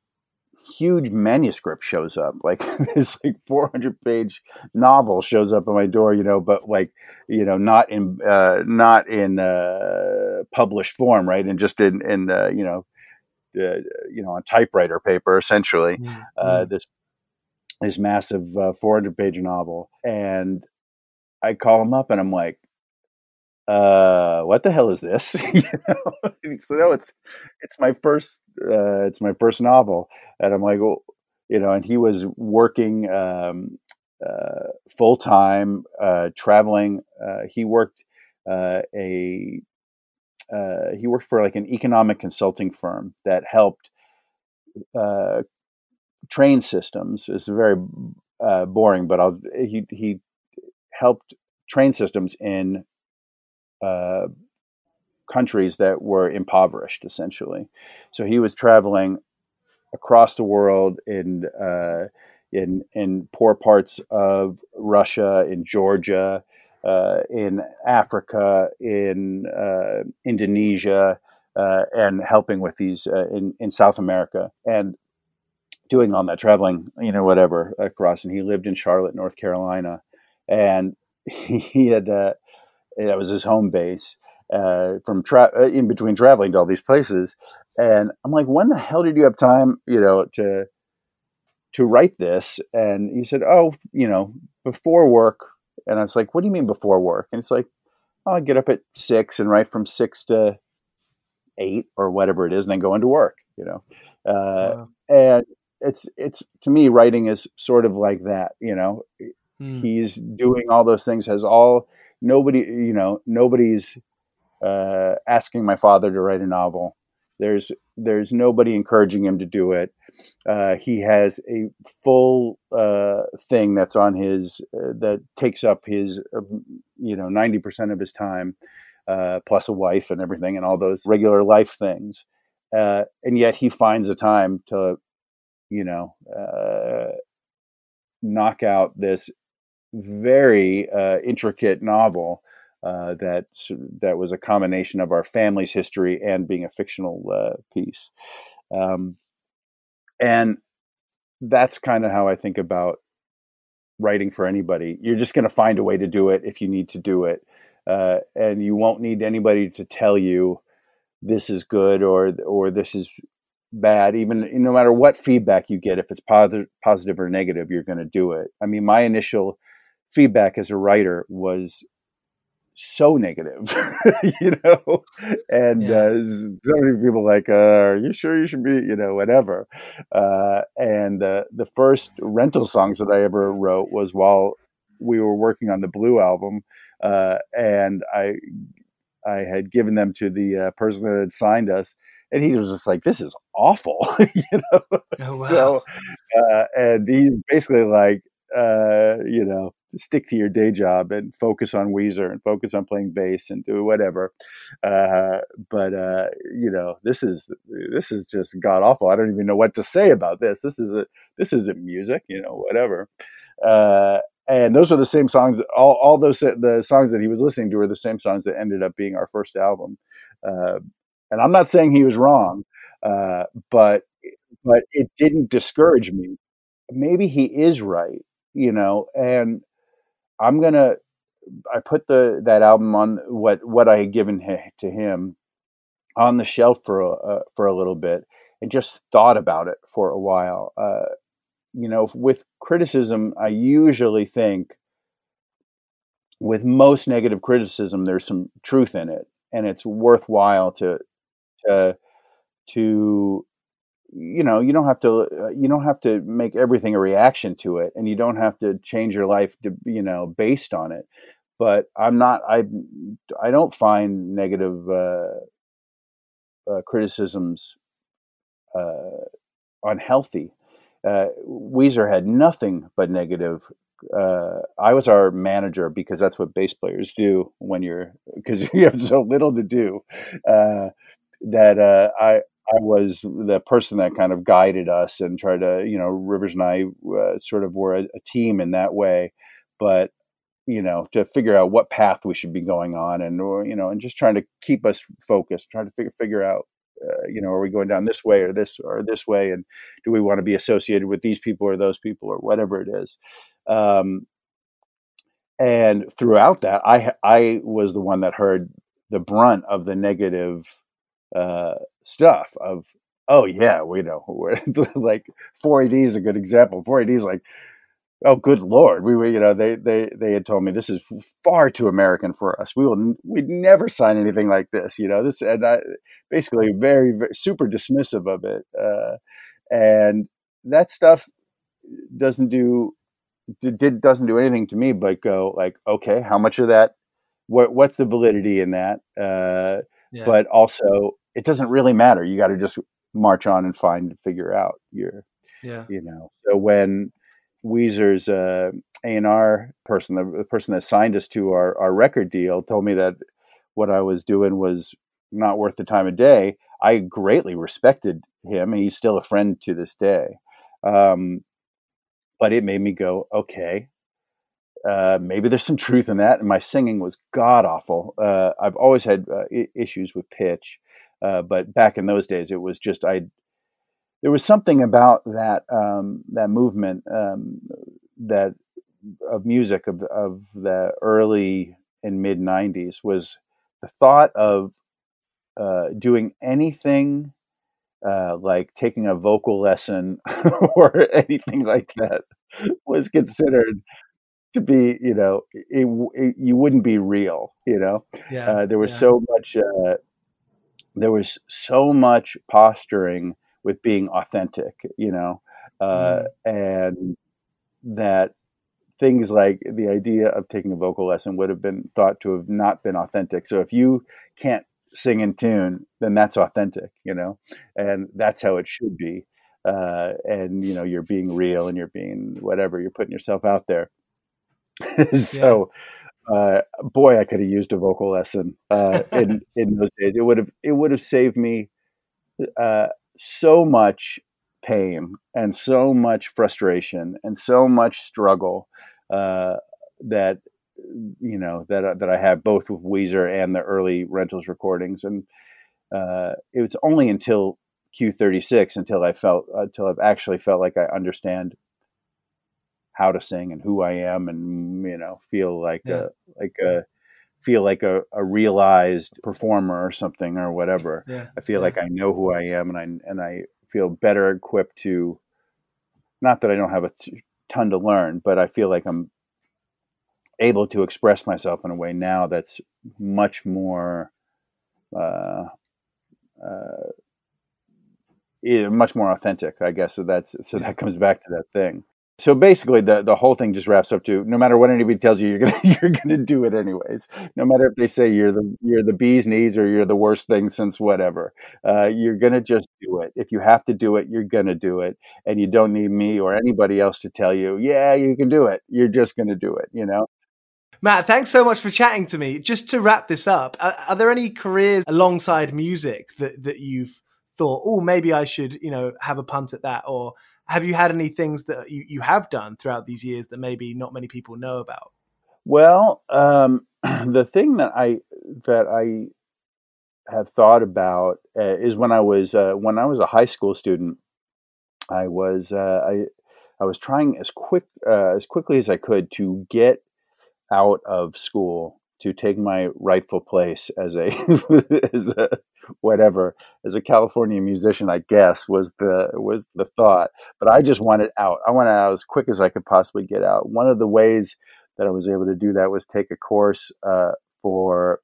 huge manuscript shows up, like this like four hundred page novel shows up at my door, you know, but like, you know, not in, uh, not in, uh, published form. Right. And just in, in, uh, you know, uh, you know, on typewriter paper, essentially, mm-hmm. uh, this, this massive, uh, four hundred page novel. And I call him up and I'm like, uh, what the hell is this? You know? So no, it's, it's my first, uh, it's my first novel. And I'm like, well, you know, and he was working, um, uh, full time, uh, traveling. Uh, he worked, uh, a, uh, he worked for like an economic consulting firm that helped, uh, train systems. It's very, uh, boring, but I'll, he, he helped train systems in, Uh, countries that were impoverished, essentially. So he was traveling across the world in uh, in in poor parts of Russia, in Georgia, uh, in Africa, in uh, Indonesia, uh, and helping with these uh, in in South America, and doing all that traveling, you know, whatever across. And he lived in Charlotte, North Carolina, and he had. Uh, That was his home base uh, from tra- in between traveling to all these places. And I'm like, when the hell did you have time, you know, to to write this? And he said, oh, you know, before work. And I was like, what do you mean before work? And it's like, oh, I get up at six and write from six to eight or whatever it is, and then go into work, you know. Uh, wow. And it's it's to me, writing is sort of like that, you know. Hmm. He's doing all those things, has all... Nobody, you know, nobody's uh, asking my father to write a novel. There's, there's nobody encouraging him to do it. Uh, he has a full uh, thing that's on his uh, that takes up his, uh, you know, ninety percent of his time, uh, plus a wife and everything, and all those regular life things. Uh, and yet he finds the time to, you know, uh, knock out this very uh, intricate novel uh, that that was a combination of our family's history and being a fictional uh, piece, um, and that's kind of how I think about writing for anybody. You're just going to find a way to do it if you need to do it, uh, and you won't need anybody to tell you this is good or or this is bad. Even no matter what feedback you get, if it's positive, positive or negative, you're going to do it. I mean, my initial feedback as a writer was so negative, you know, and yeah. uh, so many people like, uh, are you sure you should be, you know, whatever. Uh, and uh, the first rental songs that I ever wrote was while we were working on the Blue album. Uh, and I, I had given them to the uh, person that had signed us, and he was just like, "This is awful," you know. Oh, wow. So, uh, and he's basically like, uh, you know, stick to your day job and focus on Weezer and focus on playing bass and do whatever. Uh, but uh, you know, this is this is just god awful. I don't even know what to say about this. This is a this isn't music, you know, whatever. Uh, And those are the same songs. All, all those the songs that he was listening to were the same songs that ended up being our first album. Uh, and I'm not saying he was wrong, uh, but but it didn't discourage me. Maybe he is right, you know. And I'm gonna. I put the that album on what what I had given h- to him on the shelf for a, uh, for a little bit, and just thought about it for a while. Uh, You know, with criticism, I usually think with most negative criticism, there's some truth in it, and it's worthwhile to, to, to, you know, you don't have to, you don't have to make everything a reaction to it, and you don't have to change your life to, you know, based on it. But I'm not, I, I don't find negative uh, uh, criticisms uh, unhealthy. Uh, Weezer had nothing but negative. Uh, I was our manager because that's what bass players do when you're, because you have so little to do, uh, that uh, I I was the person that kind of guided us and tried to, you know, Rivers and I uh, sort of were a, a team in that way, but, you know, to figure out what path we should be going on and, or, you know, and just trying to keep us focused, trying to figure, figure out, Uh, you know, are we going down this way or this or this way? And do we want to be associated with these people or those people or whatever it is? Um, and throughout that, I I was the one that heard the brunt of the negative uh, stuff of, oh, yeah, we know. We're like four A D is a good example. four A D is like, oh, good Lord. We were, you know, they, they, they had told me this is far too American for us. We will, we'd never sign anything like this, you know, this, and I basically very, very super dismissive of it. Uh, and that stuff doesn't do, did, doesn't do anything to me, but go like, okay, how much of that, what, what's the validity in that? Uh, yeah. But also it doesn't really matter. You got to just march on and find and figure out your, yeah. you know, so when, Weezer's uh, A and R person, the, the person that signed us to our, our record deal, told me that what I was doing was not worth the time of day. I greatly respected him, and he's still a friend to this day. Um, but it made me go, okay, uh, maybe there's some truth in that. And my singing was god awful. Uh, I've always had uh, I- issues with pitch, uh, but back in those days, it was just I. There was something about that um, that movement um, that of music of of the early and mid nineties was the thought of uh, doing anything uh, like taking a vocal lesson or anything like that was considered to be, you know, it, it, you wouldn't be real, you know. Yeah, uh, there was yeah. so much uh, there was so much posturing with being authentic, you know, uh, mm. and that things like the idea of taking a vocal lesson would have been thought to have not been authentic. So if you can't sing in tune, then that's authentic, you know, and that's how it should be. Uh, and, you know, you're being real and you're being whatever, you're putting yourself out there. So, yeah. uh, boy, I could have used a vocal lesson uh, in, in those days. It would have, it would have saved me, uh, so much pain and so much frustration and so much struggle uh, that, you know, that, that I have both with Weezer and the early Rentals recordings. And uh, it was only until Q thirty-six until I felt, until I've actually felt like I understand how to sing and who I am and, you know, feel like yeah. a, like a, feel like a, a realized performer or something or whatever. Yeah. I feel yeah. like I know who I am, and I, and I feel better equipped to, not that I don't have a t- ton to learn, but I feel like I'm able to express myself in a way now that's much more, uh, uh, much more authentic, I guess. So that's, so that comes back to that thing. So basically the, the whole thing just wraps up to, no matter what anybody tells you, you're going to, you're going to do it anyways. No matter if they say you're the, you're the bee's knees or you're the worst thing since whatever, uh, you're going to just do it. If you have to do it, you're going to do it. And you don't need me or anybody else to tell you, yeah, you can do it. You're just going to do it, you know? Matt, thanks so much for chatting to me. Just to wrap this up, are, are there any careers alongside music that, that you've thought, oh, maybe I should, you know, have a punt at that? Or have you had any things that you, you have done throughout these years that maybe not many people know about? Well, um, the thing that I that I have thought about uh, is when I was uh, when I was a high school student, I was uh, I I was trying as quick uh, as quickly as I could to get out of school, to take my rightful place as a, as a whatever, as a California musician, I guess, was the was the thought. But I just wanted out. I wanted out as quick as I could possibly get out. One of the ways that I was able to do that was take a course uh, for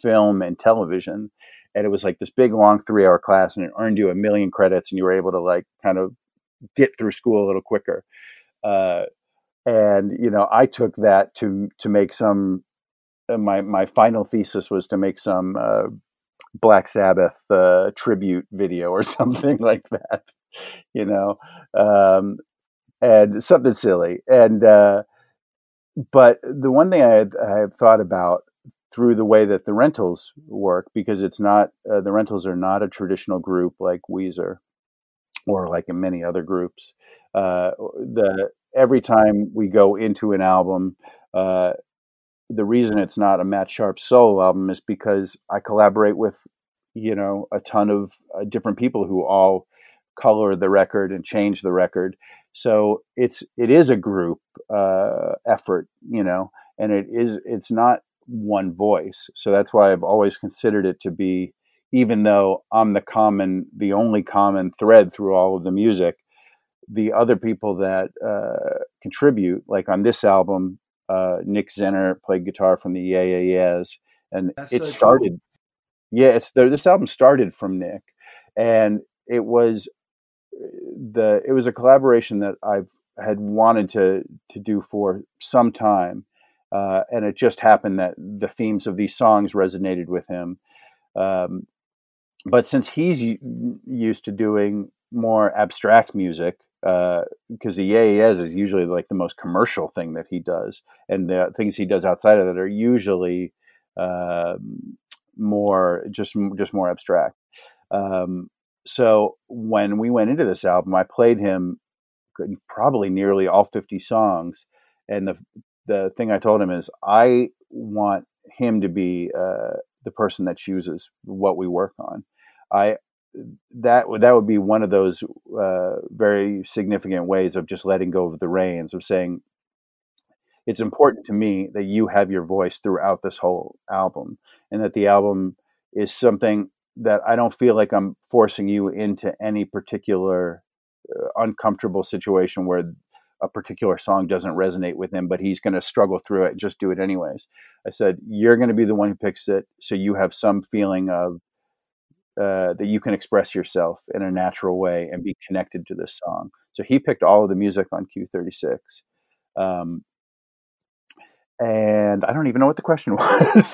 film and television. And it was like this big, long three-hour class, and it earned you a million credits, and you were able to like kind of get through school a little quicker. Uh, and, you know, I took that to to make some... My my final thesis was to make some uh, Black Sabbath uh, tribute video or something like that, you know, um, and something silly. And uh, but the one thing I had, I had thought about through the way that the Rentals work, because it's not uh, the Rentals are not a traditional group like Weezer or like in many other groups. Uh, the every time we go into an album. Uh, The reason it's not a Matt Sharp solo album is because I collaborate with, you know, a ton of uh, different people who all color the record and change the record. So it's it is a group uh, effort, you know, and it is it's not one voice. So that's why I've always considered it to be, even though I'm the common, the only common thread through all of the music, the other people that uh, contribute, like on this album. Uh, Nick Zenner played guitar from the Yeah Yeah Yeahs, and That's it so started. Cool. Yeah, it's the, this album started from Nick, and it was the it was a collaboration that I've had wanted to to do for some time, uh, and it just happened that the themes of these songs resonated with him. Um, but since he's u- used to doing more abstract music. Uh, because the Yeah Yeah Yeahs is usually like the most commercial thing that he does, and the things he does outside of that are usually uh, more just just more abstract. Um, so when we went into this album, I played him probably nearly all fifty songs, and the the thing I told him is I want him to be uh, the person that chooses what we work on. I. that that would be one of those uh, very significant ways of just letting go of the reins, of saying, it's important to me that you have your voice throughout this whole album, and that the album is something that I don't feel like I'm forcing you into any particular uh, uncomfortable situation where a particular song doesn't resonate with him, but he's going to struggle through it, just do it anyways. I said, you're going to be the one who picks it, so you have some feeling of Uh, that you can express yourself in a natural way and be connected to this song. So he picked all of the music on Q thirty-six. Um, and I don't even know what the question was.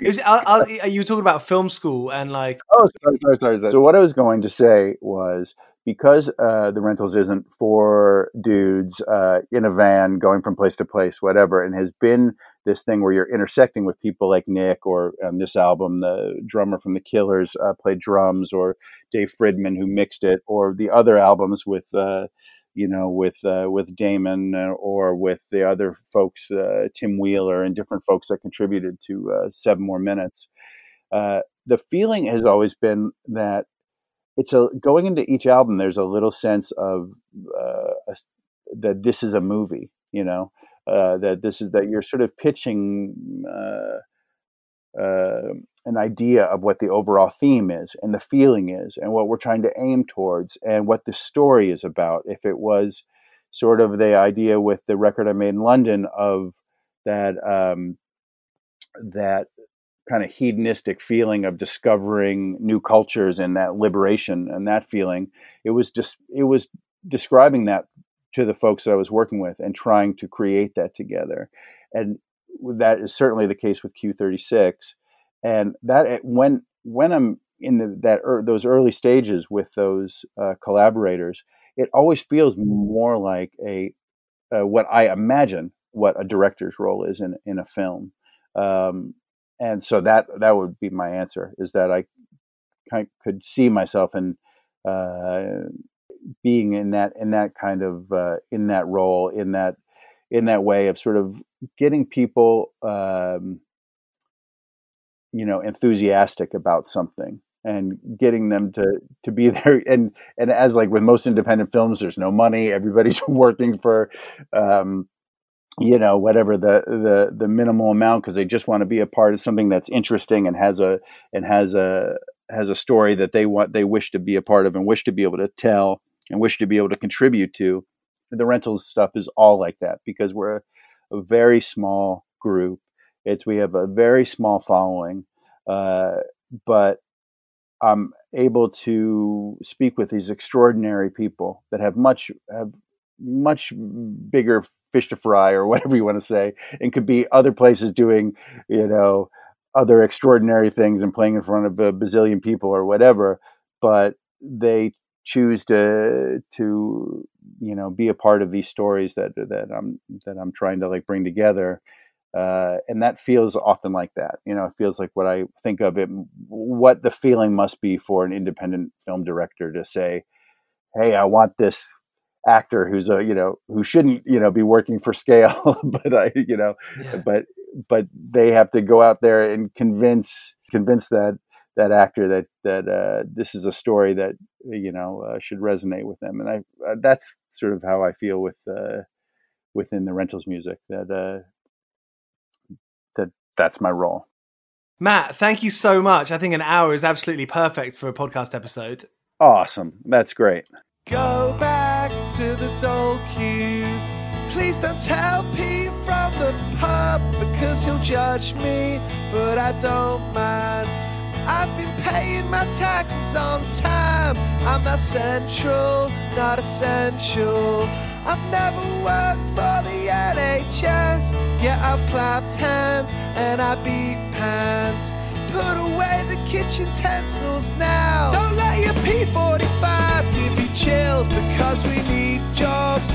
Is, I'll, I'll, are you talking about film school and like... Oh, sorry, sorry, sorry. sorry. So what I was going to say was, because uh, The Rentals isn't four dudes uh, in a van going from place to place, whatever, and has been this thing where you're intersecting with people like Nick or on um, this album, the drummer from The Killers uh, played drums, or Dave Fridman who mixed it, or the other albums with, uh, you know, with uh, with Damon or with the other folks, uh, Tim Wheeler and different folks that contributed to uh, Seven More Minutes. Uh, the feeling has always been that it's a going into each album. There's a little sense of uh, a, that this is a movie, you know, uh, that this is that you're sort of pitching uh, uh, an idea of what the overall theme is and the feeling is and what we're trying to aim towards and what the story is about. If it was sort of the idea with the record I made in London of that um, that kind of hedonistic feeling of discovering new cultures and that liberation and that feeling. It was just it was describing that to the folks that I was working with and trying to create that together. And that is certainly the case with Q thirty-six. And that when when I'm in the, that er, those early stages with those uh, collaborators, it always feels more like a uh, what I imagine what a director's role is in in a film. Um, and so that that would be my answer, is that I kind of could see myself in uh, being in that in that kind of uh, in that role in that in that way of sort of getting people um, you know, enthusiastic about something and getting them to, to be there. And, and as like with most independent films, there's no money. Everybody's working for, um, you know, whatever the, the, the minimal amount, because they just want to be a part of something that's interesting and has a, and has a, has a story that they want, they wish to be a part of and wish to be able to tell and wish to be able to contribute to. The Rentals stuff is all like that because we're a, a very small group. It's, we have a very small following, uh, but I'm able to speak with these extraordinary people that have much, have much bigger fish to fry, or whatever you want to say, and could be other places doing, you know, other extraordinary things and playing in front of a bazillion people or whatever, but they choose to, to, you know, be a part of these stories that, that I'm, that I'm trying to like bring together. Uh, and that feels often like that, you know, it feels like what I think of it, what the feeling must be for an independent film director to say, hey, I want this actor who's a, you know, who shouldn't, you know, be working for scale, but I, you know, yeah. but, but they have to go out there and convince, convince that, that actor that, that, uh, this is a story that, you know, uh, should resonate with them. And I, uh, that's sort of how I feel with, uh, within the Rentals music that, uh, that's my role. Matt, thank you so much. I think an hour is absolutely perfect for a podcast episode. Awesome. That's great. Go back to the dole queue. Please don't tell P from the pub because he'll judge me, but I don't mind. I've been paying my taxes on time. I'm not central, not essential. I've never worked for the N H S. Yeah, I've clapped hands and I beat pants. Put away the kitchen utensils now. Don't let your P forty-five give you chills because we need jobs.